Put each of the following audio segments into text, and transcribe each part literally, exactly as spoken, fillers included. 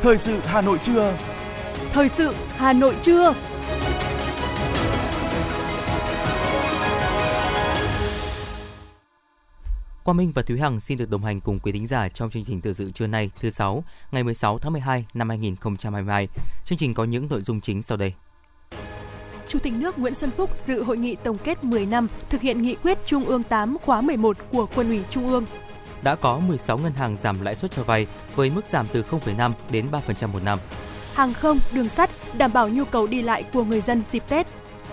Thời sự Hà Nội trưa. Thời sự Hà Nội trưa. Quang Minh và Thúy Hằng xin được đồng hành cùng quý thính giả trong chương trình thời sự trưa nay, thứ sáu, ngày mười sáu tháng mười hai năm hai nghìn không trăm hai mươi hai. Chương trình có những nội dung chính sau đây. Chủ tịch nước Nguyễn Xuân Phúc dự hội nghị tổng kết mười năm thực hiện nghị quyết Trung ương tám khóa mười một của Quân ủy Trung ương. Đã có mười sáu ngân hàng giảm lãi suất cho vay với mức giảm từ không phẩy năm đến ba phần trăm một năm. Hàng không, đường sắt đảm bảo nhu cầu đi lại của người dân dịp Tết.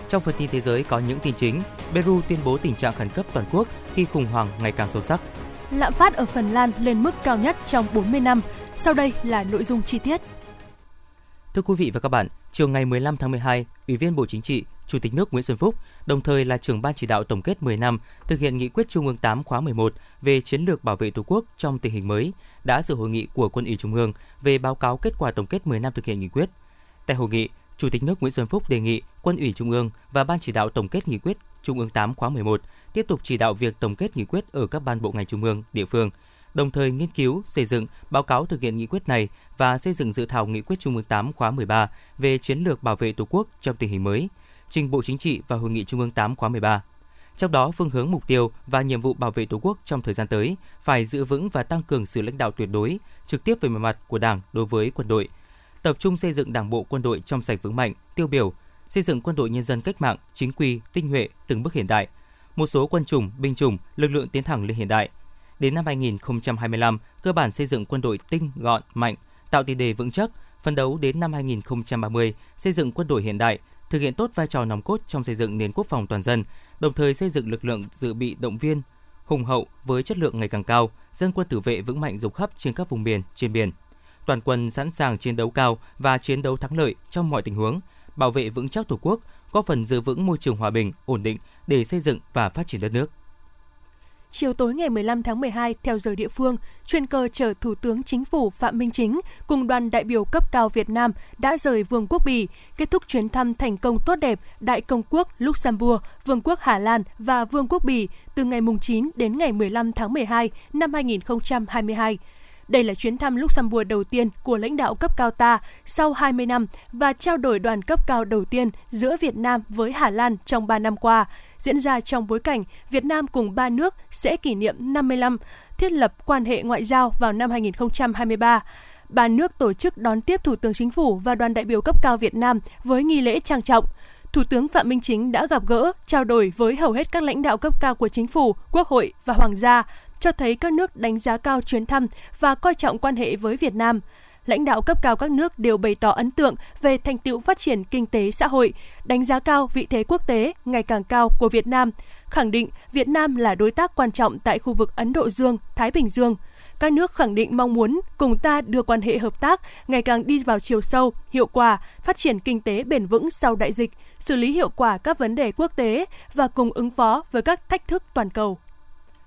Trong phần tin thế giới có những tin chính, Peru tuyên bố tình trạng khẩn cấp toàn quốc khi khủng hoảng ngày càng sâu sắc. Lạm phát ở Phần Lan lên mức cao nhất trong bốn mươi năm. Sau đây là nội dung chi tiết. Thưa quý vị và các bạn, chiều ngày mười lăm tháng mười hai, Ủy viên Bộ Chính trị, Chủ tịch nước Nguyễn Xuân Phúc, đồng thời là trưởng ban chỉ đạo tổng kết mười năm thực hiện nghị quyết Trung ương tám khóa mười một về chiến lược bảo vệ Tổ quốc trong tình hình mới, đã dự hội nghị của Quân ủy Trung ương về báo cáo kết quả tổng kết mười năm thực hiện nghị quyết. Tại hội nghị, Chủ tịch nước Nguyễn Xuân Phúc đề nghị Quân ủy Trung ương và Ban chỉ đạo tổng kết nghị quyết Trung ương tám khóa mười một tiếp tục chỉ đạo việc tổng kết nghị quyết ở các ban bộ ngành trung ương, địa phương, đồng thời nghiên cứu, xây dựng báo cáo thực hiện nghị quyết này và xây dựng dự thảo nghị quyết Trung ương tám khóa mười ba về chiến lược bảo vệ Tổ quốc trong tình hình mới, trình Bộ Chính trị và Hội nghị Trung ương tám khóa mười ba. Trong đó, phương hướng, mục tiêu và nhiệm vụ bảo vệ Tổ quốc trong thời gian tới phải giữ vững và tăng cường sự lãnh đạo tuyệt đối, trực tiếp về mọi mặt của Đảng đối với quân đội, tập trung xây dựng Đảng bộ quân đội trong sạch vững mạnh, tiêu biểu, xây dựng quân đội nhân dân cách mạng, chính quy, tinh nhuệ, từng bước hiện đại, một số quân chủng, binh chủng, lực lượng tiến thẳng lên hiện đại. Đến năm hai nghìn không trăm hai mươi lăm, cơ bản xây dựng quân đội tinh, gọn, mạnh, tạo tiền đề vững chắc, phấn đấu đến năm hai nghìn không trăm ba mươi xây dựng quân đội hiện đại, thực hiện tốt vai trò nòng cốt trong xây dựng nền quốc phòng toàn dân, đồng thời xây dựng lực lượng dự bị động viên hùng hậu với chất lượng ngày càng cao, dân quân tử vệ vững mạnh rục khắp trên các vùng miền, trên biển. Toàn quân sẵn sàng chiến đấu cao và chiến đấu thắng lợi trong mọi tình huống, bảo vệ vững chắc Tổ quốc, góp phần giữ vững môi trường hòa bình, ổn định để xây dựng và phát triển đất nước. Chiều tối ngày mười lăm tháng mười hai, theo giờ địa phương, chuyên cơ chở Thủ tướng Chính phủ Phạm Minh Chính cùng đoàn đại biểu cấp cao Việt Nam đã rời Vương quốc Bỉ, kết thúc chuyến thăm thành công tốt đẹp Đại Công quốc Luxembourg, Vương quốc Hà Lan và Vương quốc Bỉ từ ngày chín đến ngày mười lăm tháng mười hai năm hai nghìn không trăm hai mươi hai. Đây là chuyến thăm Luxembourg đầu tiên của lãnh đạo cấp cao ta sau hai mươi năm và trao đổi đoàn cấp cao đầu tiên giữa Việt Nam với Hà Lan trong ba năm qua, diễn ra trong bối cảnh Việt Nam cùng ba nước sẽ kỷ niệm năm mươi năm thiết lập quan hệ ngoại giao vào năm hai nghìn không trăm hai mươi ba. Ba nước tổ chức đón tiếp Thủ tướng Chính phủ và đoàn đại biểu cấp cao Việt Nam với nghi lễ trang trọng. Thủ tướng Phạm Minh Chính đã gặp gỡ, trao đổi với hầu hết các lãnh đạo cấp cao của Chính phủ, Quốc hội và Hoàng gia, cho thấy các nước đánh giá cao chuyến thăm và coi trọng quan hệ với Việt Nam. Lãnh đạo cấp cao các nước đều bày tỏ ấn tượng về thành tựu phát triển kinh tế xã hội, đánh giá cao vị thế quốc tế ngày càng cao của Việt Nam, khẳng định Việt Nam là đối tác quan trọng tại khu vực Ấn Độ Dương, Thái Bình Dương. Các nước khẳng định mong muốn cùng ta đưa quan hệ hợp tác ngày càng đi vào chiều sâu, hiệu quả, phát triển kinh tế bền vững sau đại dịch, xử lý hiệu quả các vấn đề quốc tế và cùng ứng phó với các thách thức toàn cầu.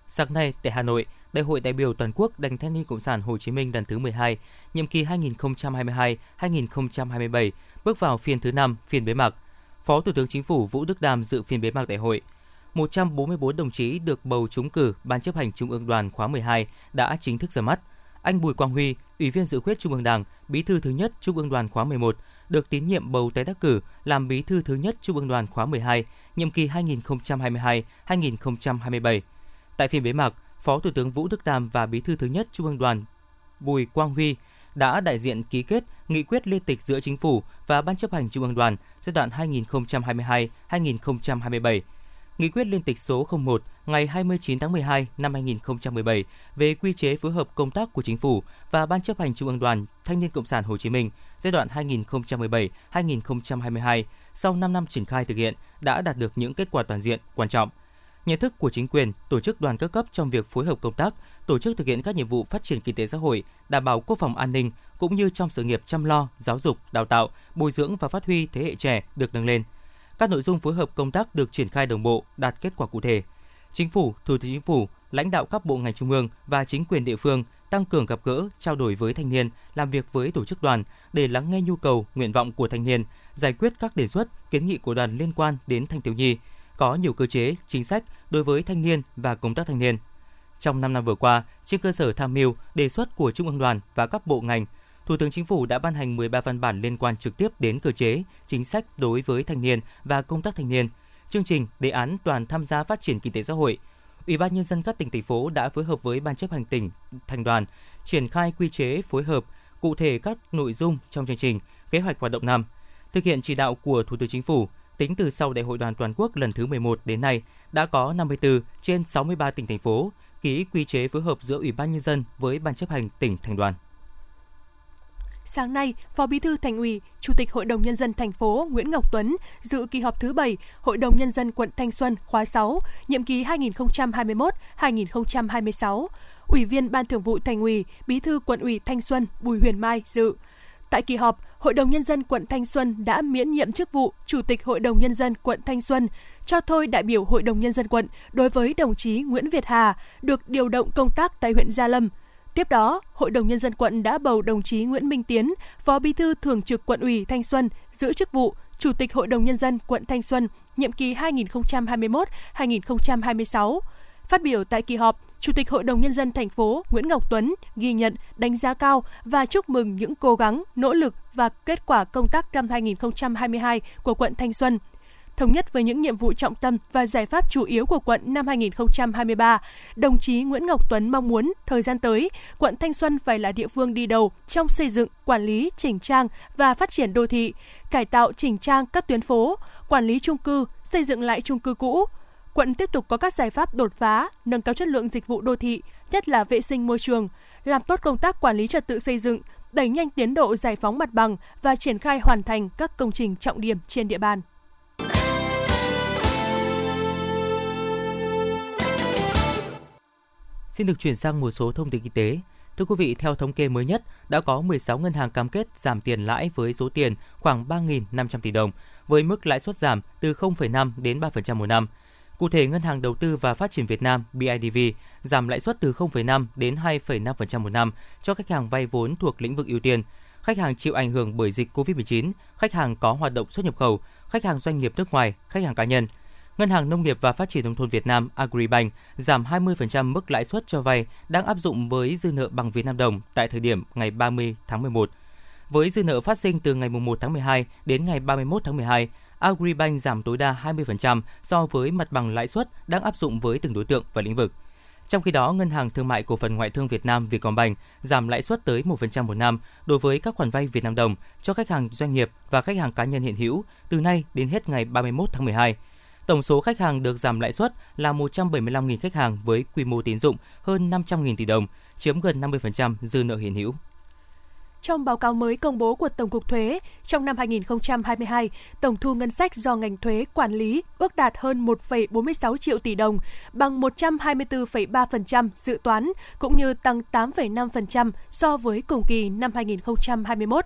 Sáng nay tại Hà Nội, Đại hội đại biểu toàn quốc Đoàn Thanh niên Cộng sản Hồ Chí Minh lần thứ mười hai, nhiệm kỳ hai nghìn không trăm hai mươi hai đến hai nghìn không trăm hai mươi bảy, bước vào phiên thứ năm, phiên bế mạc. Phó Thủ tướng Chính phủ Vũ Đức Đàm dự phiên bế mạc đại hội. một trăm bốn mươi bốn đồng chí được bầu trúng cử Ban chấp hành Trung ương Đoàn khóa mười hai đã chính thức ra mắt. Anh Bùi Quang Huy, Ủy viên Dự khuyết Trung ương Đảng, Bí thư thứ nhất Trung ương Đoàn khóa mười một, được tín nhiệm bầu tái đắc cử làm Bí thư thứ nhất Trung ương Đoàn khóa mười hai, nhiệm kỳ hai nghìn không trăm hai mươi hai đến hai nghìn không trăm hai mươi bảy. Tại phiên bế mạc, Phó Thủ tướng Vũ Đức Đàm và Bí thư thứ nhất Trung ương Đoàn Bùi Quang Huy đã đại diện ký kết nghị quyết liên tịch giữa Chính phủ và Ban chấp hành Trung ương Đoàn giai đoạn hai nghìn không trăm hai mươi hai đến hai nghìn không trăm hai mươi bảy. Nghị quyết liên tịch số không một ngày hai mươi chín tháng mười hai năm hai nghìn không trăm mười bảy về quy chế phối hợp công tác của Chính phủ và Ban chấp hành Trung ương Đoàn Thanh niên Cộng sản Hồ Chí Minh giai đoạn hai nghìn không trăm mười bảy đến hai nghìn không trăm hai mươi hai sau năm năm triển khai thực hiện đã đạt được những kết quả toàn diện quan trọng. Nhận thức của chính quyền, tổ chức đoàn các cấp trong việc phối hợp công tác, tổ chức thực hiện các nhiệm vụ phát triển kinh tế xã hội, đảm bảo quốc phòng an ninh cũng như trong sự nghiệp chăm lo, giáo dục, đào tạo, bồi dưỡng và phát huy thế hệ trẻ được nâng lên. Các nội dung phối hợp công tác được triển khai đồng bộ, đạt kết quả cụ thể. Chính phủ, Thủ tướng Chính phủ, lãnh đạo các bộ ngành trung ương và chính quyền địa phương tăng cường gặp gỡ, trao đổi với thanh niên, làm việc với tổ chức đoàn để lắng nghe nhu cầu, nguyện vọng của thanh niên, giải quyết các đề xuất, kiến nghị của đoàn liên quan đến thanh thiếu nhi, có nhiều cơ chế, chính sách đối với thanh niên và công tác thanh niên. Trong năm năm vừa qua, trên cơ sở tham mưu, đề xuất của Trung ương Đoàn và các bộ ngành, Thủ tướng Chính phủ đã ban hành mười ba văn bản liên quan trực tiếp đến cơ chế, chính sách đối với thanh niên và công tác thanh niên, chương trình, đề án Đoàn tham gia phát triển kinh tế xã hội. Ủy ban nhân dân các tỉnh, thành phố đã phối hợp với Ban chấp hành tỉnh, thành đoàn triển khai quy chế phối hợp, cụ thể các nội dung trong chương trình, kế hoạch hoạt động năm. Thực hiện chỉ đạo của Thủ tướng Chính phủ, tính từ sau Đại hội Đoàn toàn quốc lần thứ mười một đến nay, đã có năm mươi tư trên sáu mươi ba tỉnh, thành phố ký quy chế phối hợp giữa Ủy ban nhân dân với Ban chấp hành tỉnh, thành đoàn. Sáng nay, Phó Bí thư Thành ủy, Chủ tịch Hội đồng Nhân dân thành phố Nguyễn Ngọc Tuấn dự kỳ họp thứ bảy Hội đồng Nhân dân quận Thanh Xuân khóa sáu, nhiệm kỳ hai nghìn không trăm hai mươi mốt đến hai nghìn không trăm hai mươi sáu. Ủy viên Ban thường vụ Thành ủy, Bí thư Quận ủy Thanh Xuân Bùi Huyền Mai dự. Tại kỳ họp, Hội đồng Nhân dân quận Thanh Xuân đã miễn nhiệm chức vụ Chủ tịch Hội đồng Nhân dân quận Thanh Xuân, cho thôi đại biểu Hội đồng Nhân dân quận đối với đồng chí Nguyễn Việt Hà, được điều động công tác tại huyện Gia Lâm. Tiếp đó, Hội đồng Nhân dân quận đã bầu đồng chí Nguyễn Minh Tiến, Phó Bí thư Thường trực Quận ủy Thanh Xuân, giữ chức vụ Chủ tịch Hội đồng Nhân dân quận Thanh Xuân, nhiệm kỳ hai nghìn không trăm hai mươi mốt đến hai nghìn không trăm hai mươi sáu. Phát biểu tại kỳ họp, Chủ tịch Hội đồng Nhân dân thành phố Nguyễn Ngọc Tuấn ghi nhận, đánh giá cao và chúc mừng những cố gắng, nỗ lực và kết quả công tác năm hai nghìn không trăm hai mươi hai của quận Thanh Xuân. Thống nhất với những nhiệm vụ trọng tâm và giải pháp chủ yếu của quận năm hai nghìn không trăm hai mươi ba, đồng chí Nguyễn Ngọc Tuấn mong muốn thời gian tới, quận Thanh Xuân phải là địa phương đi đầu trong xây dựng, quản lý, chỉnh trang và phát triển đô thị, cải tạo chỉnh trang các tuyến phố, quản lý chung cư, xây dựng lại chung cư cũ. Quận tiếp tục có các giải pháp đột phá, nâng cao chất lượng dịch vụ đô thị, nhất là vệ sinh môi trường, làm tốt công tác quản lý trật tự xây dựng, đẩy nhanh tiến độ giải phóng mặt bằng và triển khai hoàn thành các công trình trọng điểm trên địa bàn. Xin được chuyển sang một số thông tin kinh tế. Thưa quý vị, theo thống kê mới nhất, đã có mười sáu ngân hàng cam kết giảm tiền lãi với số tiền khoảng ba nghìn năm trăm tỷ đồng, với mức lãi suất giảm từ không phẩy năm đến ba phần trăm một năm. Cụ thể, Ngân hàng Đầu tư và Phát triển Việt Nam (bê i đê vê) giảm lãi suất từ không phẩy năm đến hai phẩy năm phần trăm một năm cho khách hàng vay vốn thuộc lĩnh vực ưu tiên, khách hàng chịu ảnh hưởng bởi dịch covid mười chín, khách hàng có hoạt động xuất nhập khẩu, khách hàng doanh nghiệp nước ngoài, khách hàng cá nhân. Ngân hàng Nông nghiệp và Phát triển Nông thôn Việt Nam Agribank giảm hai mươi phần trăm mức lãi suất cho vay đang áp dụng với dư nợ bằng Việt Nam đồng tại thời điểm ngày ba mươi tháng mười một. Với dư nợ phát sinh từ ngày mùng một tháng mười hai đến ngày ba mươi mốt tháng mười hai, Agribank giảm tối đa hai mươi phần trăm so với mặt bằng lãi suất đang áp dụng với từng đối tượng và lĩnh vực. Trong khi đó, Ngân hàng Thương mại Cổ phần Ngoại thương Việt Nam Vietcombank giảm lãi suất tới một phần trăm một năm đối với các khoản vay Việt Nam đồng cho khách hàng doanh nghiệp và khách hàng cá nhân hiện hữu từ nay đến hết ngày ba mươi mốt tháng mười hai. Tổng số khách hàng được giảm lãi suất là một trăm bảy mươi lăm nghìn khách hàng với quy mô tín dụng hơn năm trăm nghìn tỷ đồng, chiếm gần năm mươi phần trăm dư nợ hiện hữu. Trong báo cáo mới công bố của Tổng cục Thuế, trong năm hai nghìn không trăm hai mươi hai, tổng thu ngân sách do ngành thuế quản lý ước đạt hơn một phẩy bốn mươi sáu triệu tỷ đồng, bằng một trăm hai mươi tư phẩy ba phần trăm dự toán, cũng như tăng tám phẩy năm phần trăm so với cùng kỳ năm hai nghìn không trăm hai mươi mốt.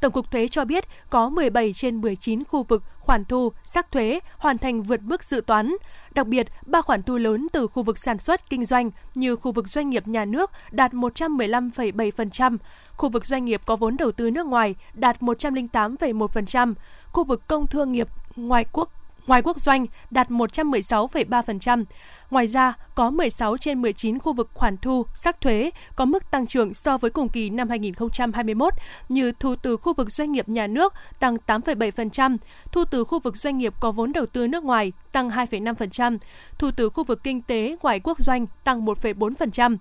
Tổng cục Thuế cho biết có mười bảy trên mười chín khu vực khoản thu, xác thuế hoàn thành vượt mức dự toán. Đặc biệt, ba khoản thu lớn từ khu vực sản xuất, kinh doanh như khu vực doanh nghiệp nhà nước đạt một trăm mười lăm phẩy bảy phần trăm, khu vực doanh nghiệp có vốn đầu tư nước ngoài đạt một trăm lẻ tám phẩy một phần trăm, khu vực công thương nghiệp ngoài quốc Ngoài quốc doanh đạt một trăm mười sáu phẩy ba phần trăm. Ngoài ra, có mười sáu trên mười chín khu vực khoản thu, xác thuế có mức tăng trưởng so với cùng kỳ năm hai nghìn không trăm hai mươi mốt như thu từ khu vực doanh nghiệp nhà nước tăng tám phẩy bảy phần trăm, thu từ khu vực doanh nghiệp có vốn đầu tư nước ngoài tăng hai phẩy năm phần trăm, thu từ khu vực kinh tế ngoài quốc doanh tăng một phẩy bốn phần trăm.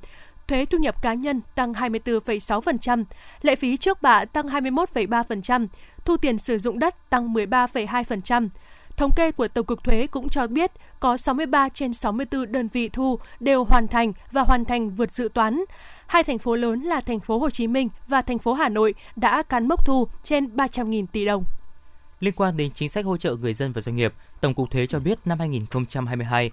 Thuế thu nhập cá nhân tăng hai mươi tư phẩy sáu phần trăm, lệ phí trước bạ tăng hai mươi mốt phẩy ba phần trăm, thu tiền sử dụng đất tăng mười ba phẩy hai phần trăm. Thống kê của Tổng cục Thuế cũng cho biết có sáu mươi ba trên sáu mươi tư đơn vị thu đều hoàn thành và hoàn thành vượt dự toán. Hai thành phố lớn là thành phố Hồ Chí Minh và thành phố Hà Nội đã cán mốc thu trên ba trăm nghìn tỷ đồng. Liên quan đến chính sách hỗ trợ người dân và doanh nghiệp, Tổng cục Thuế cho biết năm hai nghìn không trăm hai mươi hai,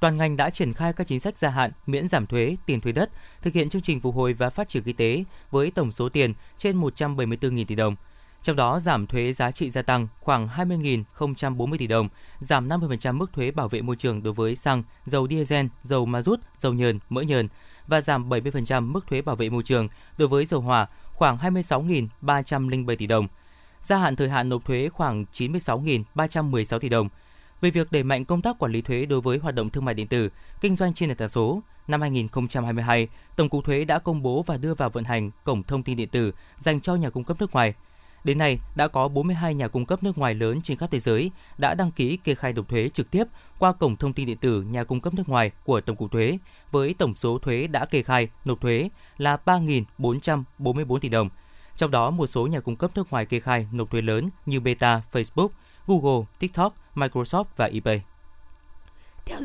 toàn ngành đã triển khai các chính sách gia hạn, miễn giảm thuế, tiền thuế đất, thực hiện chương trình phục hồi và phát triển kinh tế với tổng số tiền trên một trăm bảy mươi tư nghìn tỷ đồng. Trong đó, giảm thuế giá trị gia tăng khoảng hai mươi nghìn không trăm bốn mươi tỷ đồng, giảm năm mươi phần trăm mức thuế bảo vệ môi trường đối với xăng, dầu diesel, dầu mazut, dầu nhờn, mỡ nhờn và giảm bảy mươi phần trăm mức thuế bảo vệ môi trường đối với dầu hỏa khoảng hai mươi sáu nghìn ba trăm lẻ bảy tỷ đồng. Gia hạn thời hạn nộp thuế khoảng chín mươi sáu nghìn ba trăm mười sáu tỷ đồng. về việc đẩy mạnh công tác quản lý thuế đối với hoạt động thương mại điện tử, kinh doanh trên nền tảng số. Năm hai nghìn không trăm hai mươi hai, Tổng cục Thuế đã công bố và đưa vào vận hành cổng thông tin điện tử dành cho nhà cung cấp nước ngoài. Đến nay, đã có bốn mươi hai nhà cung cấp nước ngoài lớn trên khắp thế giới đã đăng ký kê khai nộp thuế trực tiếp qua cổng thông tin điện tử nhà cung cấp nước ngoài của Tổng cục Thuế, với tổng số thuế đã kê khai nộp thuế là ba nghìn bốn trăm bốn mươi bốn tỷ đồng. Trong đó, một số nhà cung cấp nước ngoài kê khai nộp thuế lớn như Meta, Facebook, Google, TikTok, Microsoft và eBay. Theo,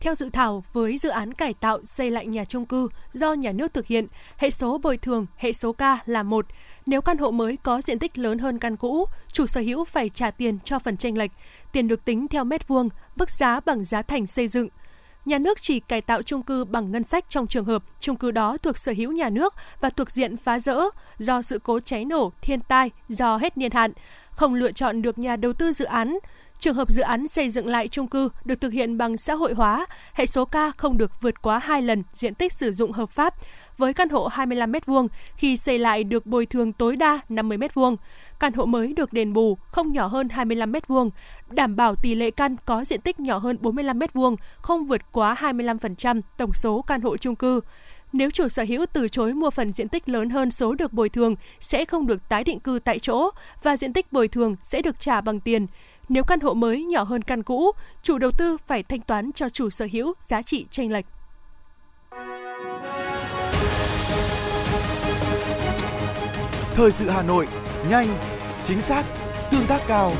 theo dự thảo, với dự án cải tạo xây lại nhà chung cư do nhà nước thực hiện, hệ số bồi thường, hệ số K là một. Nếu căn hộ mới có diện tích lớn hơn căn cũ, chủ sở hữu phải trả tiền cho phần chênh lệch. Tiền được tính theo mét vuông, mức giá bằng giá thành xây dựng. Nhà nước chỉ cải tạo chung cư bằng ngân sách trong trường hợp chung cư đó thuộc sở hữu nhà nước và thuộc diện phá rỡ do sự cố cháy nổ, thiên tai, do hết niên hạn, không lựa chọn được nhà đầu tư dự án. Trường hợp dự án xây dựng lại chung cư được thực hiện bằng xã hội hóa, hệ số K không được vượt quá hai lần diện tích sử dụng hợp pháp. Với căn hộ hai mươi lăm mét vuông, khi xây lại được bồi thường tối đa năm mươi mét vuông. Căn hộ mới được đền bù không nhỏ hơn hai mươi lăm mét vuông, đảm bảo tỷ lệ căn có diện tích nhỏ hơn bốn mươi lăm mét vuông, không vượt quá hai mươi lăm phần trăm tổng số căn hộ chung cư. Nếu chủ sở hữu từ chối mua phần diện tích lớn hơn số được bồi thường, sẽ không được tái định cư tại chỗ và diện tích bồi thường sẽ được trả bằng tiền. Nếu căn hộ mới nhỏ hơn căn cũ, chủ đầu tư phải thanh toán cho chủ sở hữu giá trị chênh lệch. Thời sự Hà Nội, nhanh, chính xác, tương tác cao.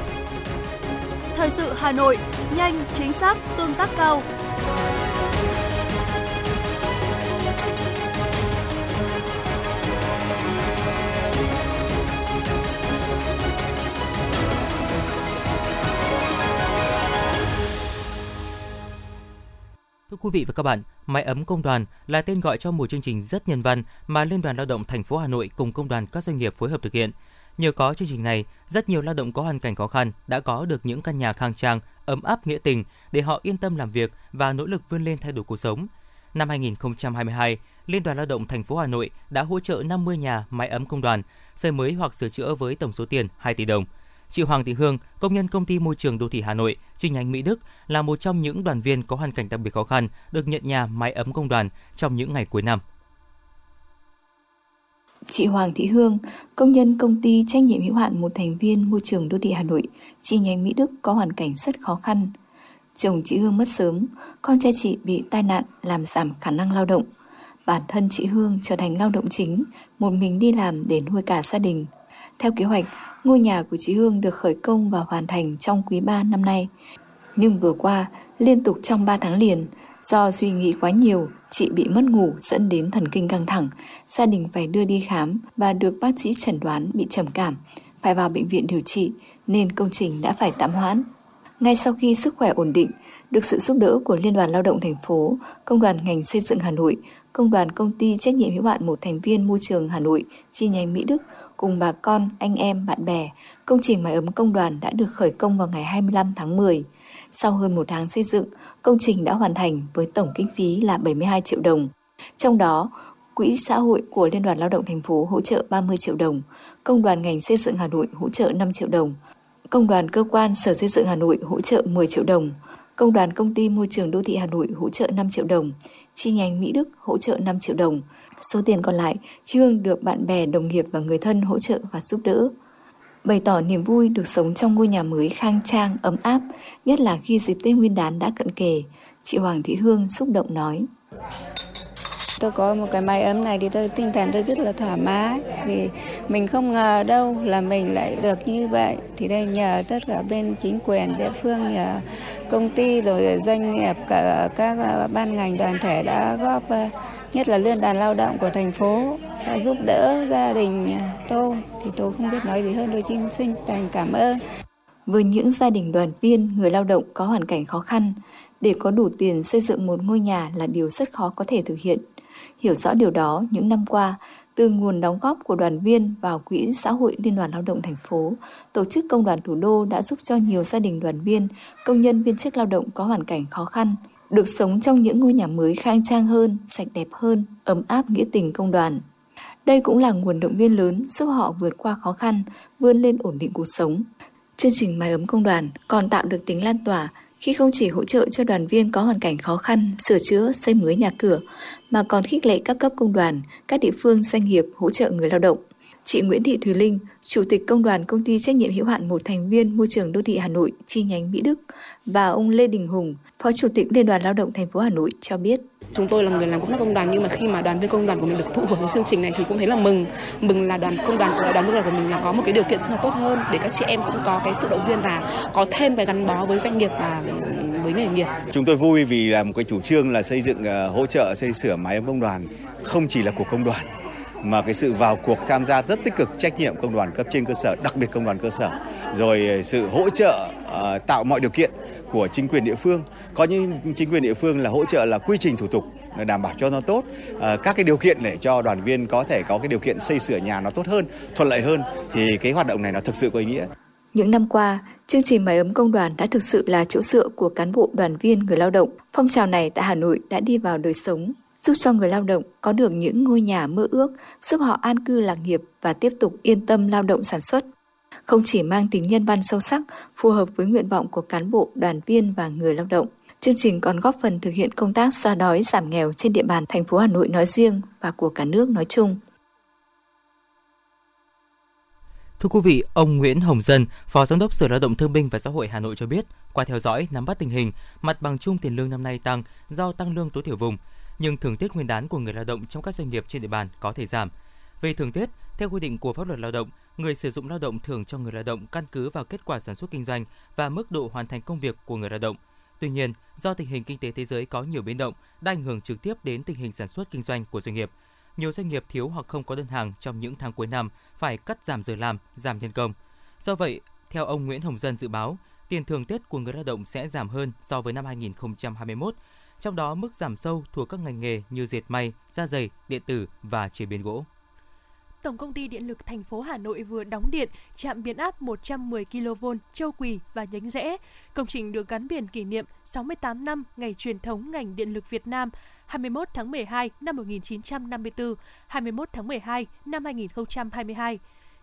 Thời sự Hà Nội, nhanh, chính xác, tương tác cao. Thưa quý vị và các bạn, Mái ấm công đoàn là tên gọi cho một chương trình rất nhân văn mà Liên đoàn Lao động thành phố Hà Nội cùng công đoàn các doanh nghiệp phối hợp thực hiện. Nhờ có chương trình này, rất nhiều lao động có hoàn cảnh khó khăn đã có được những căn nhà khang trang, ấm áp nghĩa tình để họ yên tâm làm việc và nỗ lực vươn lên thay đổi cuộc sống. Năm hai nghìn không trăm hai mươi hai, Liên đoàn Lao động thành phố Hà Nội đã hỗ trợ năm mươi nhà mái ấm công đoàn xây mới hoặc sửa chữa với tổng số tiền hai tỷ đồng. Chị Hoàng Thị Hương, công nhân công ty môi trường đô thị Hà Nội, chi nhánh Mỹ Đức, là một trong những đoàn viên có hoàn cảnh đặc biệt khó khăn được nhận nhà mái ấm công đoàn trong những ngày cuối năm. Chị Hoàng Thị Hương, công nhân công ty trách nhiệm hữu hạn một thành viên môi trường đô thị Hà Nội, chi nhánh Mỹ Đức có hoàn cảnh rất khó khăn. Chồng chị Hương mất sớm, con trai chị bị tai nạn làm giảm khả năng lao động. Bản thân chị Hương trở thành lao động chính, một mình đi làm để nuôi cả gia đình. Theo kế hoạch, ngôi nhà của chị Hương được khởi công và hoàn thành trong quý ba năm nay. Nhưng vừa qua, liên tục trong ba tháng liền, do suy nghĩ quá nhiều, chị bị mất ngủ dẫn đến thần kinh căng thẳng. Gia đình phải đưa đi khám và được bác sĩ chẩn đoán bị trầm cảm, phải vào bệnh viện điều trị nên công trình đã phải tạm hoãn. Ngay sau khi sức khỏe ổn định, được sự giúp đỡ của Liên đoàn Lao động thành phố, Công đoàn ngành xây dựng Hà Nội, Công đoàn công ty trách nhiệm hữu hạn một thành viên môi trường Hà Nội, chi nhánh Mỹ Đức, cùng bà con, anh em, bạn bè, công trình mái ấm công đoàn đã được khởi công vào ngày hai mươi lăm tháng mười. Sau hơn một tháng xây dựng, công trình đã hoàn thành với tổng kinh phí là bảy mươi hai triệu đồng. Trong đó, Quỹ xã hội của Liên đoàn Lao động thành phố hỗ trợ ba mươi triệu đồng, Công đoàn ngành xây dựng Hà Nội hỗ trợ năm triệu đồng, Công đoàn cơ quan Sở Xây dựng Hà Nội hỗ trợ mười triệu đồng, Công đoàn công ty môi trường đô thị Hà Nội hỗ trợ năm triệu đồng, chi nhánh Mỹ Đức hỗ trợ năm triệu đồng. Số tiền còn lại, chị Hương được bạn bè, đồng nghiệp và người thân hỗ trợ và giúp đỡ. Bày tỏ niềm vui được sống trong ngôi nhà mới khang trang, ấm áp, nhất là khi dịp Tết Nguyên đán đã cận kề, chị Hoàng Thị Hương xúc động nói. Tôi có một cái mái ấm này thì tôi tinh thần tôi rất là thoải mái, vì mình không ngờ đâu là mình lại được như vậy. Thì đây nhờ tất cả bên chính quyền địa phương, nhờ công ty rồi doanh nghiệp, cả các ban ngành đoàn thể đã góp, nhất là Liên đoàn Lao động của thành phố đã giúp đỡ gia đình tôi, thì tôi không biết nói gì hơn, tôi xin xin thành cảm ơn. Với những gia đình đoàn viên, người lao động có hoàn cảnh khó khăn, để có đủ tiền xây dựng một ngôi nhà là điều rất khó có thể thực hiện. Hiểu rõ điều đó, những năm qua, từ nguồn đóng góp của đoàn viên vào Quỹ xã hội Liên đoàn Lao động thành phố, tổ chức Công đoàn thủ đô đã giúp cho nhiều gia đình đoàn viên, công nhân viên chức lao động có hoàn cảnh khó khăn được sống trong những ngôi nhà mới khang trang hơn, sạch đẹp hơn, ấm áp nghĩa tình công đoàn. Đây cũng là nguồn động viên lớn giúp họ vượt qua khó khăn, vươn lên ổn định cuộc sống. Chương trình mái ấm công đoàn còn tạo được tính lan tỏa khi không chỉ hỗ trợ cho đoàn viên có hoàn cảnh khó khăn, sửa chữa, xây mới nhà cửa, mà còn khích lệ các cấp công đoàn, các địa phương, doanh nghiệp hỗ trợ người lao động. Chị Nguyễn Thị Thùy Linh, Chủ tịch Công đoàn Công ty Trách nhiệm hữu hạn một thành viên Môi trường Đô thị Hà Nội chi nhánh Mỹ Đức và ông Lê Đình Hùng, Phó Chủ tịch Liên đoàn Lao động Thành phố Hà Nội cho biết. Chúng tôi là người làm công tác công đoàn, nhưng mà khi mà đoàn viên công đoàn của mình được thụ hưởng chương trình này thì cũng thấy là mừng. Mừng là đoàn công đoàn của đoàn công đoàn của mình là có một cái điều kiện sinh hoạt tốt hơn để các chị em cũng có cái sự động viên và có thêm cái gắn bó với doanh nghiệp và với nghề nghiệp. Chúng tôi vui vì là một cái chủ trương là xây dựng hỗ trợ xây sửa máy ấm công đoàn không chỉ là của công đoàn, mà cái sự vào cuộc tham gia rất tích cực, trách nhiệm công đoàn cấp trên cơ sở, đặc biệt công đoàn cơ sở, rồi sự hỗ trợ uh, tạo mọi điều kiện của chính quyền địa phương. Có những chính quyền địa phương là hỗ trợ là quy trình thủ tục đảm bảo cho nó tốt, uh, các cái điều kiện để cho đoàn viên có thể có cái điều kiện xây sửa nhà nó tốt hơn, thuận lợi hơn, thì cái hoạt động này nó thực sự có ý nghĩa. Những năm qua, chương trình máy ấm công đoàn đã thực sự là chỗ dựa của cán bộ, đoàn viên, người lao động. Phong trào này tại Hà Nội đã đi vào đời sống, giúp cho người lao động có được những ngôi nhà mơ ước, giúp họ an cư lạc nghiệp và tiếp tục yên tâm lao động sản xuất. Không chỉ mang tính nhân văn sâu sắc, phù hợp với nguyện vọng của cán bộ, đoàn viên và người lao động, chương trình còn góp phần thực hiện công tác xóa đói, giảm nghèo trên địa bàn thành phố Hà Nội nói riêng và của cả nước nói chung. Thưa quý vị, ông Nguyễn Hồng Dân, Phó Giám đốc Sở Lao động Thương binh và Xã hội Hà Nội cho biết, qua theo dõi, nắm bắt tình hình, mặt bằng chung tiền lương năm nay tăng do tăng lương tối thiểu vùng, nhưng thưởng Tết Nguyên đán của người lao động trong các doanh nghiệp trên địa bàn có thể giảm. Về thưởng Tết, theo quy định của pháp luật lao động, người sử dụng lao động thưởng cho người lao động căn cứ vào kết quả sản xuất kinh doanh và mức độ hoàn thành công việc của người lao động. Tuy nhiên, do tình hình kinh tế thế giới có nhiều biến động đã ảnh hưởng trực tiếp đến tình hình sản xuất kinh doanh của doanh nghiệp. Nhiều doanh nghiệp thiếu hoặc không có đơn hàng trong những tháng cuối năm phải cắt giảm giờ làm, giảm nhân công. Do vậy, theo ông Nguyễn Hồng Dân dự báo, tiền thưởng Tết của người lao động sẽ giảm hơn so với năm hai nghìn không trăm hai mươi mốt. Trong đó mức giảm sâu thuộc các ngành nghề như dệt may, da giày, điện tử và chế biến gỗ. Tổng công ty Điện lực thành phố Hà Nội vừa đóng điện trạm biến áp một trăm mười ki-lô-vôn Châu Quỳ và Nhánh Rẽ. Công trình được gắn biển kỷ niệm sáu mươi tám năm ngày truyền thống ngành điện lực Việt Nam hai mươi mốt tháng mười hai năm một nghìn chín trăm năm mươi tư, hai mươi mốt tháng mười hai năm hai nghìn không trăm hai mươi hai.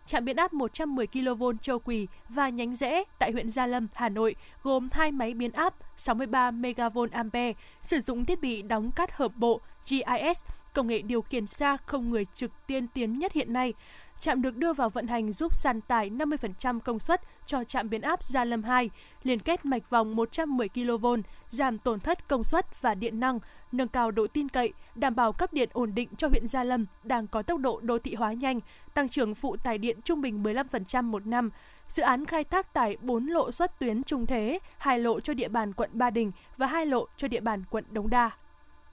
Trạm biến áp một trăm mười ki-lô-vôn Châu Quỳ và Nhánh Rẽ tại huyện Gia Lâm, Hà Nội gồm hai máy biến áp sáu mươi ba mê-ga-vôn-ampe, sử dụng thiết bị đóng cát hợp bộ G I S, công nghệ điều khiển xa không người trực tiên tiến nhất hiện nay. Trạm được đưa vào vận hành giúp san tải năm mươi phần trăm công suất cho trạm biến áp Gia Lâm hai, liên kết mạch vòng một trăm mười ki-lô-vôn, giảm tổn thất công suất và điện năng, nâng cao độ tin cậy, đảm bảo cấp điện ổn định cho huyện Gia Lâm đang có tốc độ đô thị hóa nhanh, tăng trưởng phụ tải điện trung bình mười lăm phần trăm một năm. Dự án khai thác tải bốn lộ xuất tuyến trung thế, hai lộ cho địa bàn quận Ba Đình và hai lộ cho địa bàn quận Đống Đa.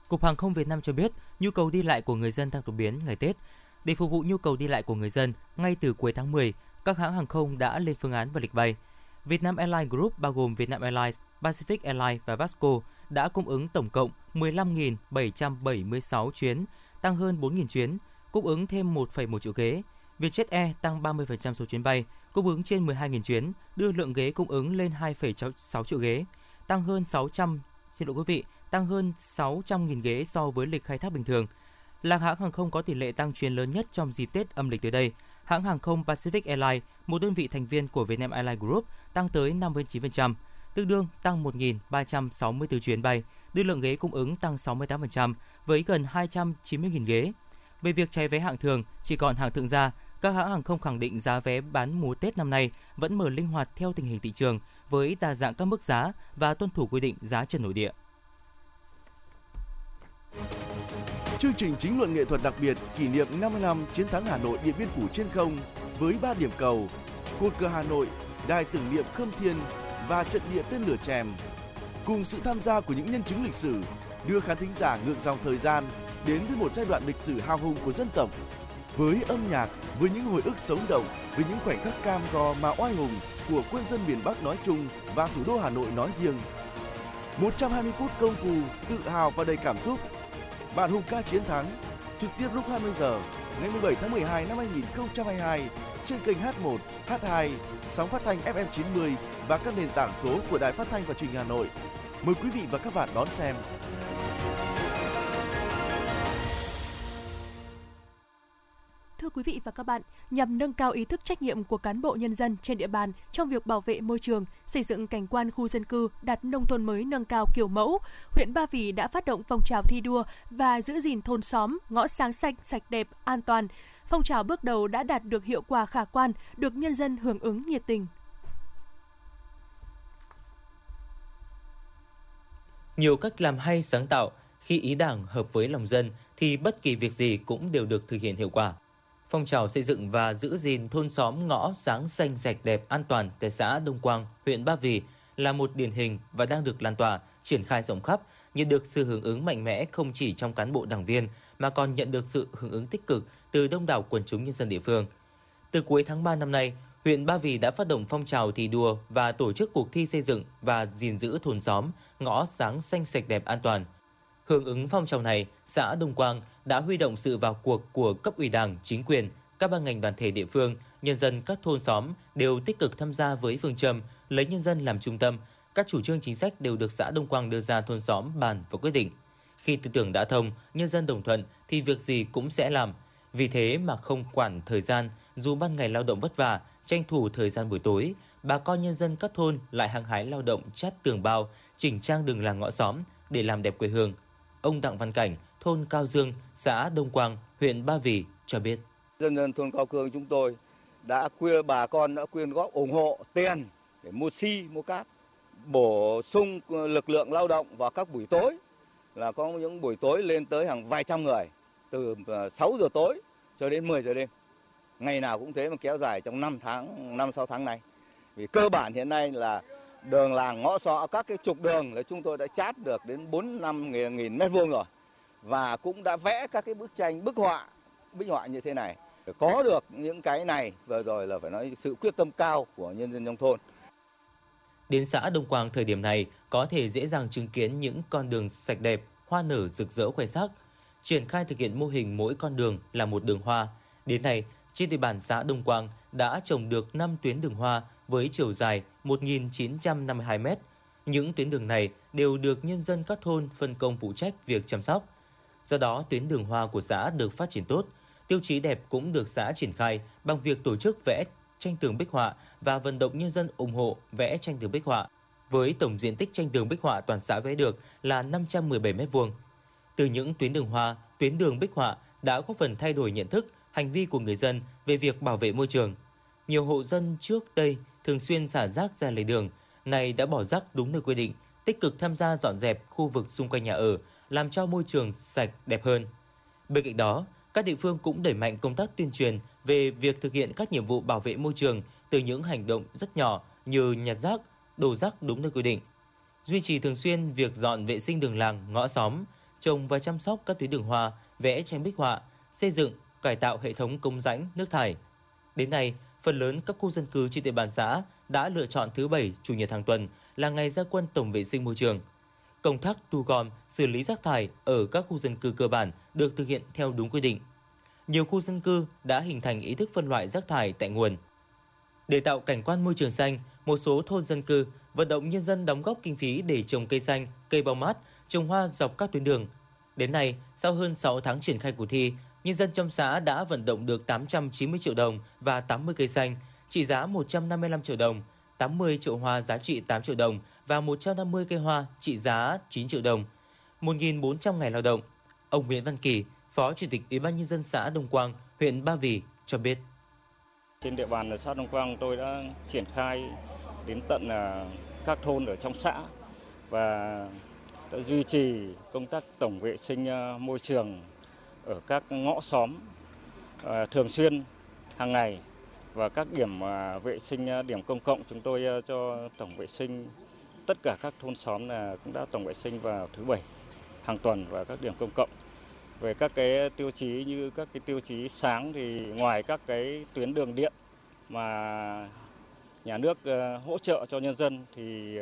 Cục Hàng không Việt Nam cho biết, nhu cầu đi lại của người dân tăng đột biến ngày Tết. Để phục vụ nhu cầu đi lại của người dân, ngay từ cuối tháng mười, các hãng hàng không đã lên phương án và lịch bay. Vietnam Airlines Group bao gồm Vietnam Airlines, Pacific Airlines và Vasco đã cung ứng tổng cộng mười lăm nghìn bảy trăm bảy mươi sáu chuyến, tăng hơn bốn nghìn chuyến, cung ứng thêm một phẩy một triệu ghế. Vietjet Air tăng ba mươi phần trăm số chuyến bay, cung ứng trên mười hai nghìn chuyến, đưa lượng ghế cung ứng lên hai phẩy sáu triệu ghế, tăng hơn sáu trăm, xin lỗi quý vị, tăng hơn sáu trăm nghìn ghế so với lịch khai thác bình thường. Là hãng hàng không có tỷ lệ tăng chuyến lớn nhất trong dịp Tết âm lịch tới đây, hãng hàng không Pacific Airlines, một đơn vị thành viên của Vietnam Airlines Group, tăng tới năm mươi chín phần trăm, tương đương tăng một nghìn ba trăm sáu mươi tư chuyến bay, đưa lượng ghế cung ứng tăng sáu mươi tám phần trăm với gần hai trăm chín mươi nghìn ghế. Về việc cháy vé hạng thường, chỉ còn hạng thượng gia, các hãng hàng không khẳng định giá vé bán mùa Tết năm nay vẫn mở linh hoạt theo tình hình thị trường với đa dạng các mức giá và tuân thủ quy định giá trần nội địa. Chương trình chính luận nghệ thuật đặc biệt kỷ niệm năm mươi năm chiến thắng Hà Nội Điện Biên Phủ trên không với ba điểm cầu, cột cờ Hà Nội, đài tưởng niệm Khâm Thiên và trận địa tên lửa Chèm. Cùng sự tham gia của những nhân chứng lịch sử, đưa khán thính giả ngược dòng thời gian đến với một giai đoạn lịch sử hào hùng của dân tộc. Với âm nhạc, với những hồi ức sống động, với những khoảnh khắc cam go mà oai hùng của quân dân miền Bắc nói chung và thủ đô Hà Nội nói riêng. một trăm hai mươi phút công phu, tự hào và đầy cảm xúc. Bản hùng ca chiến thắng trực tiếp lúc hai mươi giờ ngày mười bảy tháng mười hai năm hai nghìn không trăm hai mươi hai trên kênh hát một, hát hai, sóng phát thanh ép em chín mươi và các nền tảng số của Đài Phát thanh và Truyền hình Hà Nội. Mời quý vị và các bạn đón xem. quý vị và các bạn, nhằm nâng cao ý thức trách nhiệm của cán bộ nhân dân trên địa bàn trong việc bảo vệ môi trường, xây dựng cảnh quan khu dân cư đạt nông thôn mới nâng cao kiểu mẫu, huyện Ba Vì đã phát động phong trào thi đua và giữ gìn thôn xóm, ngõ sáng xanh, sạch đẹp, an toàn. Phong trào bước đầu đã đạt được hiệu quả khả quan, được nhân dân hưởng ứng nhiệt tình. Nhiều cách làm hay sáng tạo, khi ý Đảng hợp với lòng dân thì bất kỳ việc gì cũng đều được thực hiện hiệu quả. Phong trào xây dựng và giữ gìn thôn xóm ngõ sáng xanh sạch đẹp an toàn tại xã Đông Quang, huyện Ba Vì là một điển hình và đang được lan tỏa, triển khai rộng khắp, nhận được sự hưởng ứng mạnh mẽ không chỉ trong cán bộ đảng viên mà còn nhận được sự hưởng ứng tích cực từ đông đảo quần chúng nhân dân địa phương. Từ cuối tháng ba năm nay, huyện Ba Vì đã phát động phong trào thi đua và tổ chức cuộc thi xây dựng và gìn giữ thôn xóm, ngõ sáng xanh sạch đẹp an toàn. Hưởng ứng phong trào này, xã Đông Quang đã huy động sự vào cuộc của cấp ủy Đảng, chính quyền, các ban ngành đoàn thể địa phương, nhân dân các thôn xóm đều tích cực tham gia với phương châm lấy nhân dân làm trung tâm. Các chủ trương chính sách đều được xã Đông Quang đưa ra thôn xóm bàn và quyết định. Khi tư tưởng đã thông, nhân dân đồng thuận thì việc gì cũng sẽ làm. Vì thế mà không quản thời gian, dù ban ngày lao động vất vả, tranh thủ thời gian buổi tối, bà con nhân dân các thôn lại hăng hái lao động chát tường bao, chỉnh trang đường làng ngõ xóm để làm đẹp quê hương. Ông Tặng Văn Cảnh, thôn Cao Dương, xã Đông Quang, huyện Ba Vì cho biết. Dân dân thôn Cao Cương chúng tôi đã quyên bà con đã quyên góp ủng hộ tiền để mua xi, mua cát, bổ sung lực lượng lao động vào các buổi tối. Là có những buổi tối lên tới hàng vài trăm người, từ sáu giờ tối cho đến mười giờ đêm. Ngày nào cũng thế mà kéo dài trong năm tháng, năm sáu tháng này. Vì cơ bản hiện nay là đường làng ngõ xó, các cái trục đường là chúng tôi đã chát được đến bốn năm nghìn mét vuông rồi, và cũng đã vẽ các cái bức tranh, bức họa, bích họa như thế này. Có được những cái này vừa rồi là phải nói sự quyết tâm cao của nhân dân trong thôn. Đến xã Đông Quang thời điểm này có thể dễ dàng chứng kiến những con đường sạch đẹp, hoa nở rực rỡ khoe sắc. Triển khai thực hiện mô hình mỗi con đường là một đường hoa. Đến nay, trên địa bàn xã Đông Quang đã trồng được năm tuyến đường hoa với chiều dài một nghìn chín trăm năm mươi hai mét. Những tuyến đường này đều được nhân dân các thôn phân công phụ trách việc chăm sóc. Do đó, tuyến đường hoa của xã được phát triển tốt. Tiêu chí đẹp cũng được xã triển khai bằng việc tổ chức vẽ tranh tường bích họa và vận động nhân dân ủng hộ vẽ tranh tường bích họa. Với tổng diện tích tranh tường bích họa toàn xã vẽ được là năm trăm mười bảy mét vuông. Từ những tuyến đường hoa, tuyến đường bích họa đã góp phần thay đổi nhận thức, hành vi của người dân về việc bảo vệ môi trường. Nhiều hộ dân trước đây thường xuyên xả rác ra lề đường, nay đã bỏ rác đúng nơi quy định, tích cực tham gia dọn dẹp khu vực xung quanh nhà ở, làm cho môi trường sạch đẹp hơn. Bên cạnh đó, các địa phương cũng đẩy mạnh công tác tuyên truyền về việc thực hiện các nhiệm vụ bảo vệ môi trường từ những hành động rất nhỏ như nhặt rác, đổ rác đúng nơi quy định. Duy trì thường xuyên việc dọn vệ sinh đường làng, ngõ xóm, trồng và chăm sóc các tuyến đường hoa, vẽ tranh bích họa, xây dựng, cải tạo hệ thống cống rãnh, nước thải. Đến nay, phần lớn các khu dân cư trên địa bàn xã đã lựa chọn thứ Bảy, Chủ nhật hàng tuần là ngày ra quân tổng vệ sinh môi trường. Công tác thu gom, xử lý rác thải ở các khu dân cư cơ bản được thực hiện theo đúng quy định. Nhiều khu dân cư đã hình thành ý thức phân loại rác thải tại nguồn. Để tạo cảnh quan môi trường xanh, một số thôn dân cư vận động nhân dân đóng góp kinh phí để trồng cây xanh, cây bao mát, trồng hoa dọc các tuyến đường. Đến nay, sau hơn sáu tháng triển khai cuộc thi, nhân dân trong xã đã vận động được tám trăm chín mươi triệu đồng và tám mươi cây xanh, trị giá một trăm năm mươi lăm triệu đồng, tám mươi chậu hoa giá trị tám triệu đồng và một trăm năm mươi cây hoa trị giá chín triệu đồng, một nghìn bốn trăm ngày lao động. Ông Nguyễn Văn Kỳ, Phó Chủ tịch Ủy ban Nhân dân xã Đông Quang, huyện Ba Vì cho biết. Trên địa bàn xã Đông Quang tôi đã triển khai đến tận các thôn ở trong xã và đã duy trì công tác tổng vệ sinh môi trường ở các ngõ xóm thường xuyên hàng ngày, và các điểm vệ sinh, điểm công cộng chúng tôi cho tổng vệ sinh tất cả các thôn xóm là cũng đã tổng vệ sinh vào thứ Bảy hàng tuần và các điểm công cộng. Về các cái tiêu chí như các cái tiêu chí sáng thì ngoài các cái tuyến đường điện mà nhà nước hỗ trợ cho nhân dân thì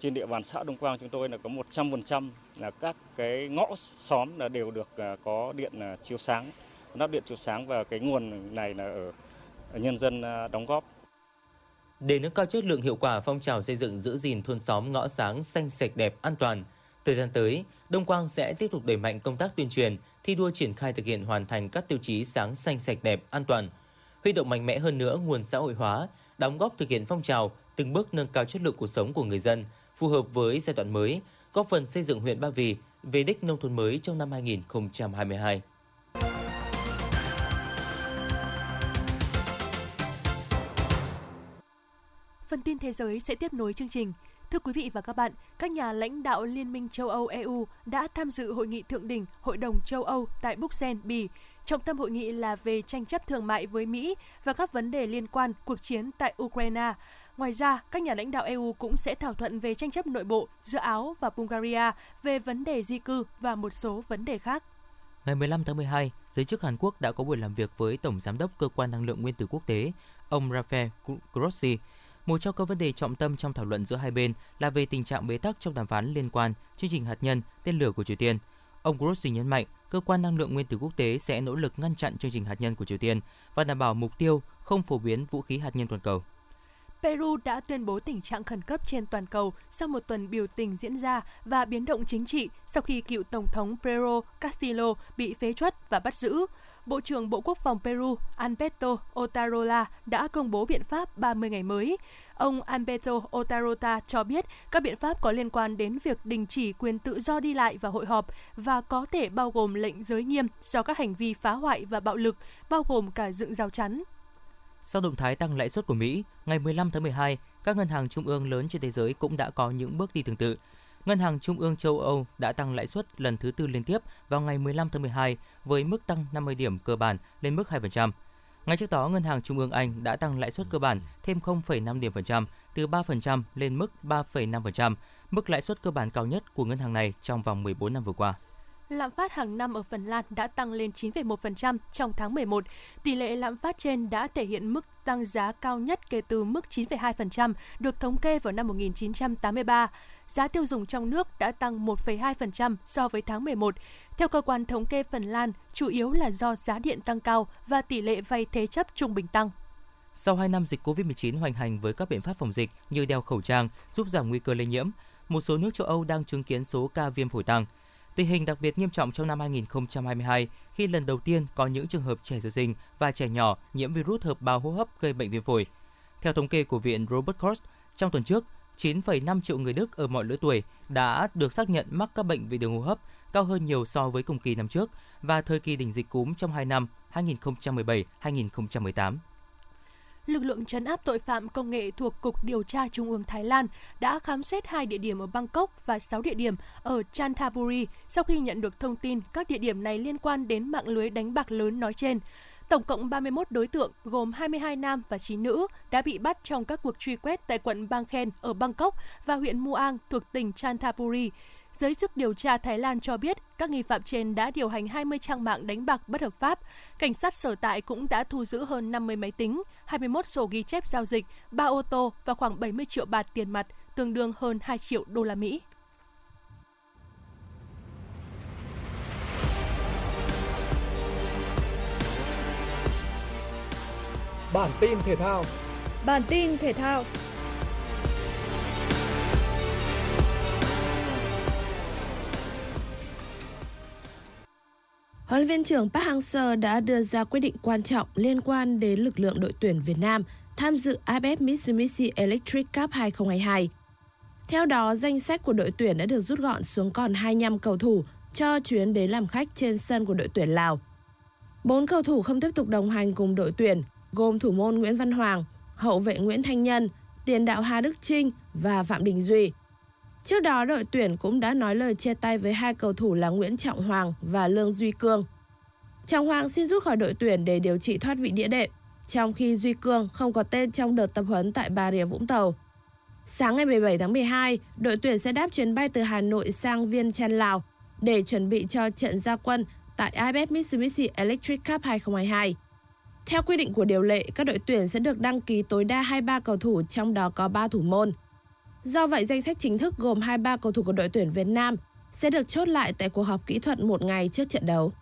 trên địa bàn xã Đông Quang chúng tôi là có một trăm phần trăm là các cái ngõ xóm là đều được có điện chiếu sáng, lắp điện chiếu sáng, và cái nguồn này là ở nhân dân đóng góp. Để nâng cao chất lượng hiệu quả phong trào xây dựng giữ gìn thôn xóm ngõ sáng xanh sạch đẹp an toàn, thời gian tới, Đông Quang sẽ tiếp tục đẩy mạnh công tác tuyên truyền, thi đua triển khai thực hiện hoàn thành các tiêu chí sáng, xanh, sạch, đẹp, an toàn, huy động mạnh mẽ hơn nữa nguồn xã hội hóa, đóng góp thực hiện phong trào, từng bước nâng cao chất lượng cuộc sống của người dân, phù hợp với giai đoạn mới, góp phần xây dựng huyện Ba Vì về đích nông thôn mới trong năm hai nghìn không trăm hai mươi hai. Phần tin thế giới sẽ tiếp nối chương trình. Thưa quý vị và các bạn, các nhà lãnh đạo Liên minh châu Âu e u đã tham dự hội nghị thượng đỉnh Hội đồng châu Âu tại Bruxelles, Bỉ. Trọng tâm hội nghị là về tranh chấp thương mại với Mỹ và các vấn đề liên quan cuộc chiến tại Ukraine. Ngoài ra, các nhà lãnh đạo e u cũng sẽ thảo luận về tranh chấp nội bộ giữa Áo và Bulgaria về vấn đề di cư và một số vấn đề khác. Ngày mười lăm tháng mười hai, giới chức Hàn Quốc đã có buổi làm việc với Tổng Giám đốc Cơ quan Năng lượng Nguyên tử Quốc tế, ông Rafael Grossi. Một trong các vấn đề trọng tâm trong thảo luận giữa hai bên là về tình trạng bế tắc trong đàm phán liên quan chương trình hạt nhân tên lửa của Triều Tiên. Ông Grossi nhấn mạnh, Cơ quan Năng lượng Nguyên tử Quốc tế sẽ nỗ lực ngăn chặn chương trình hạt nhân của Triều Tiên và đảm bảo mục tiêu không phổ biến vũ khí hạt nhân toàn cầu. Peru đã tuyên bố tình trạng khẩn cấp trên toàn cầu sau một tuần biểu tình diễn ra và biến động chính trị sau khi cựu Tổng thống Pedro Castillo bị phế truất và bắt giữ. Bộ trưởng Bộ Quốc phòng Peru Alberto Otarola đã công bố biện pháp ba mươi ngày mới. Ông Alberto Otarola cho biết các biện pháp có liên quan đến việc đình chỉ quyền tự do đi lại và hội họp và có thể bao gồm lệnh giới nghiêm do các hành vi phá hoại và bạo lực, bao gồm cả dựng rào chắn. Sau động thái tăng lãi suất của Mỹ, ngày mười lăm tháng mười hai, các ngân hàng trung ương lớn trên thế giới cũng đã có những bước đi tương tự. Ngân hàng Trung ương châu Âu đã tăng lãi suất lần thứ tư liên tiếp vào ngày mười lăm tháng mười hai với mức tăng năm mươi điểm cơ bản lên mức hai phần trăm. Ngay trước đó, Ngân hàng Trung ương Anh đã tăng lãi suất cơ bản thêm không phẩy năm điểm phần trăm từ ba phần trăm lên mức ba phẩy năm phần trăm, mức lãi suất cơ bản cao nhất của ngân hàng này trong vòng mười bốn năm vừa qua. Lạm phát hàng năm ở Phần Lan đã tăng lên chín phẩy một phần trăm trong tháng mười một. Tỷ lệ lạm phát trên đã thể hiện mức tăng giá cao nhất kể từ mức chín phẩy hai phần trăm được thống kê vào năm một nghìn chín trăm tám mươi ba. Giá tiêu dùng trong nước đã tăng một phẩy hai phần trăm so với tháng mười một. Theo cơ quan thống kê Phần Lan, chủ yếu là do giá điện tăng cao và tỷ lệ vay thế chấp trung bình tăng. Sau hai năm dịch covid mười chín hoành hành với các biện pháp phòng dịch như đeo khẩu trang giúp giảm nguy cơ lây nhiễm, một số nước châu Âu đang chứng kiến số ca viêm phổi tăng. Tình hình đặc biệt nghiêm trọng trong năm hai nghìn không trăm hai mươi hai khi lần đầu tiên có những trường hợp trẻ sơ sinh và trẻ nhỏ nhiễm virus hợp bào hô hấp gây bệnh viêm phổi. Theo thống kê của Viện Robert Koch, trong tuần trước, chín phẩy năm triệu người Đức ở mọi lứa tuổi đã được xác nhận mắc các bệnh về đường hô hấp, cao hơn nhiều so với cùng kỳ năm trước và thời kỳ đỉnh dịch cúm trong hai năm hai nghìn không trăm mười bảy - hai nghìn không trăm mười tám. Lực lượng trấn áp tội phạm công nghệ thuộc Cục Điều tra Trung ương Thái Lan đã khám xét hai địa điểm ở Bangkok và sáu địa điểm ở Chanthaburi sau khi nhận được thông tin các địa điểm này liên quan đến mạng lưới đánh bạc lớn nói trên. Tổng cộng ba mươi mốt đối tượng gồm hai mươi hai nam và chín nữ đã bị bắt trong các cuộc truy quét tại quận Bang Khen ở Bangkok và huyện Muang thuộc tỉnh Chanthaburi. Giới chức điều tra Thái Lan cho biết các nghi phạm trên đã điều hành hai mươi trang mạng đánh bạc bất hợp pháp. Cảnh sát sở tại cũng đã thu giữ hơn năm mươi máy tính, hai mươi mốt sổ ghi chép giao dịch, ba ô tô và khoảng bảy mươi triệu baht tiền mặt, tương đương hơn hai triệu đô la Mỹ. Bản tin thể thao. Bản tin thể thao. Huấn luyện viên trưởng Park Hang-seo đã đưa ra quyết định quan trọng liên quan đến lực lượng đội tuyển Việt Nam tham dự a ép ép Mitsubishi Electric Cup hai không hai hai. Theo đó, danh sách của đội tuyển đã được rút gọn xuống còn hai mươi lăm cầu thủ cho chuyến đến làm khách trên sân của đội tuyển Lào. bốn cầu thủ không tiếp tục đồng hành cùng đội tuyển, gồm thủ môn Nguyễn Văn Hoàng, hậu vệ Nguyễn Thanh Nhân, tiền đạo Hà Đức Trinh và Phạm Đình Duy. Trước đó, đội tuyển cũng đã nói lời chia tay với hai cầu thủ là Nguyễn Trọng Hoàng và Lương Duy Cương. Trọng Hoàng xin rút khỏi đội tuyển để điều trị thoát vị đĩa đệm, trong khi Duy Cương không có tên trong đợt tập huấn tại Bà Rịa Vũng Tàu. Sáng ngày mười bảy tháng mười hai, đội tuyển sẽ đáp chuyến bay từ Hà Nội sang Viêng Chăn, Lào để chuẩn bị cho trận ra quân tại a ép ép Mitsubishi Electric Cup hai không hai hai. Theo quy định của điều lệ, các đội tuyển sẽ được đăng ký tối đa hai mươi ba cầu thủ, trong đó có ba thủ môn. Do vậy, danh sách chính thức gồm hai mươi ba cầu thủ của đội tuyển Việt Nam sẽ được chốt lại tại cuộc họp kỹ thuật một ngày trước trận đấu.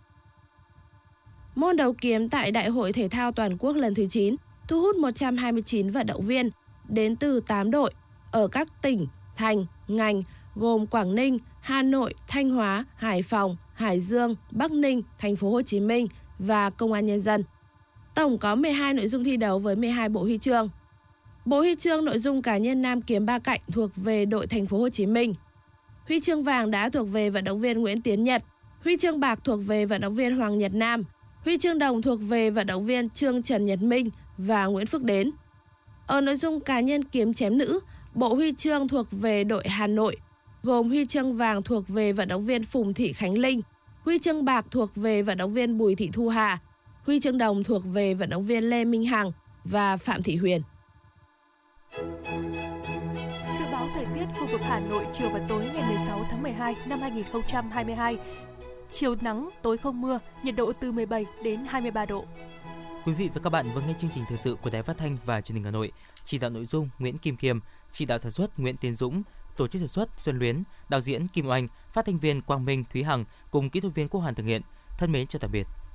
Môn đấu kiếm tại Đại hội Thể thao Toàn quốc lần thứ chín thu hút một trăm hai mươi chín vận động viên đến từ tám đội ở các tỉnh, thành, ngành gồm Quảng Ninh, Hà Nội, Thanh Hóa, Hải Phòng, Hải Dương, Bắc Ninh, Thành phố Hồ Chí Minh và Công an Nhân dân. Tổng có mười hai nội dung thi đấu với mười hai bộ huy chương. Bộ huy chương nội dung cá nhân nam kiếm ba cạnh thuộc về đội Thành phố Hồ Chí Minh. Huy chương vàng đã thuộc về vận động viên Nguyễn Tiến Nhật, huy chương bạc thuộc về vận động viên Hoàng Nhật Nam, huy chương đồng thuộc về vận động viên Trương Trần Nhật Minh và Nguyễn Phước Đến. Ở nội dung cá nhân kiếm chém nữ, bộ huy chương thuộc về đội Hà Nội, gồm huy chương vàng thuộc về vận động viên Phùng Thị Khánh Linh, huy chương bạc thuộc về vận động viên Bùi Thị Thu Hà, huy chương đồng thuộc về vận động viên Lê Minh Hằng và Phạm Thị Huyền. Dự báo thời tiết khu vực Hà Nội chiều và tối ngày mười sáu tháng mười hai năm hai nghìn không trăm hai mươi hai. Chiều nắng, tối không mưa, nhiệt độ từ mười bảy đến hai mươi ba độ. Quý vị và các bạn vừa nghe chương trình thời sự của Đài Phát thanh và Truyền hình Hà Nội. Chỉ đạo nội dung Nguyễn Kim Kiêm, chỉ đạo sản xuất Nguyễn Tiến Dũng, tổ chức sản xuất Xuân Luyến, đạo diễn Kim Oanh, phát thanh viên Quang Minh, Thúy Hằng cùng kỹ thuật viên Quốc Hoàn thực hiện. Thân mến chào tạm biệt.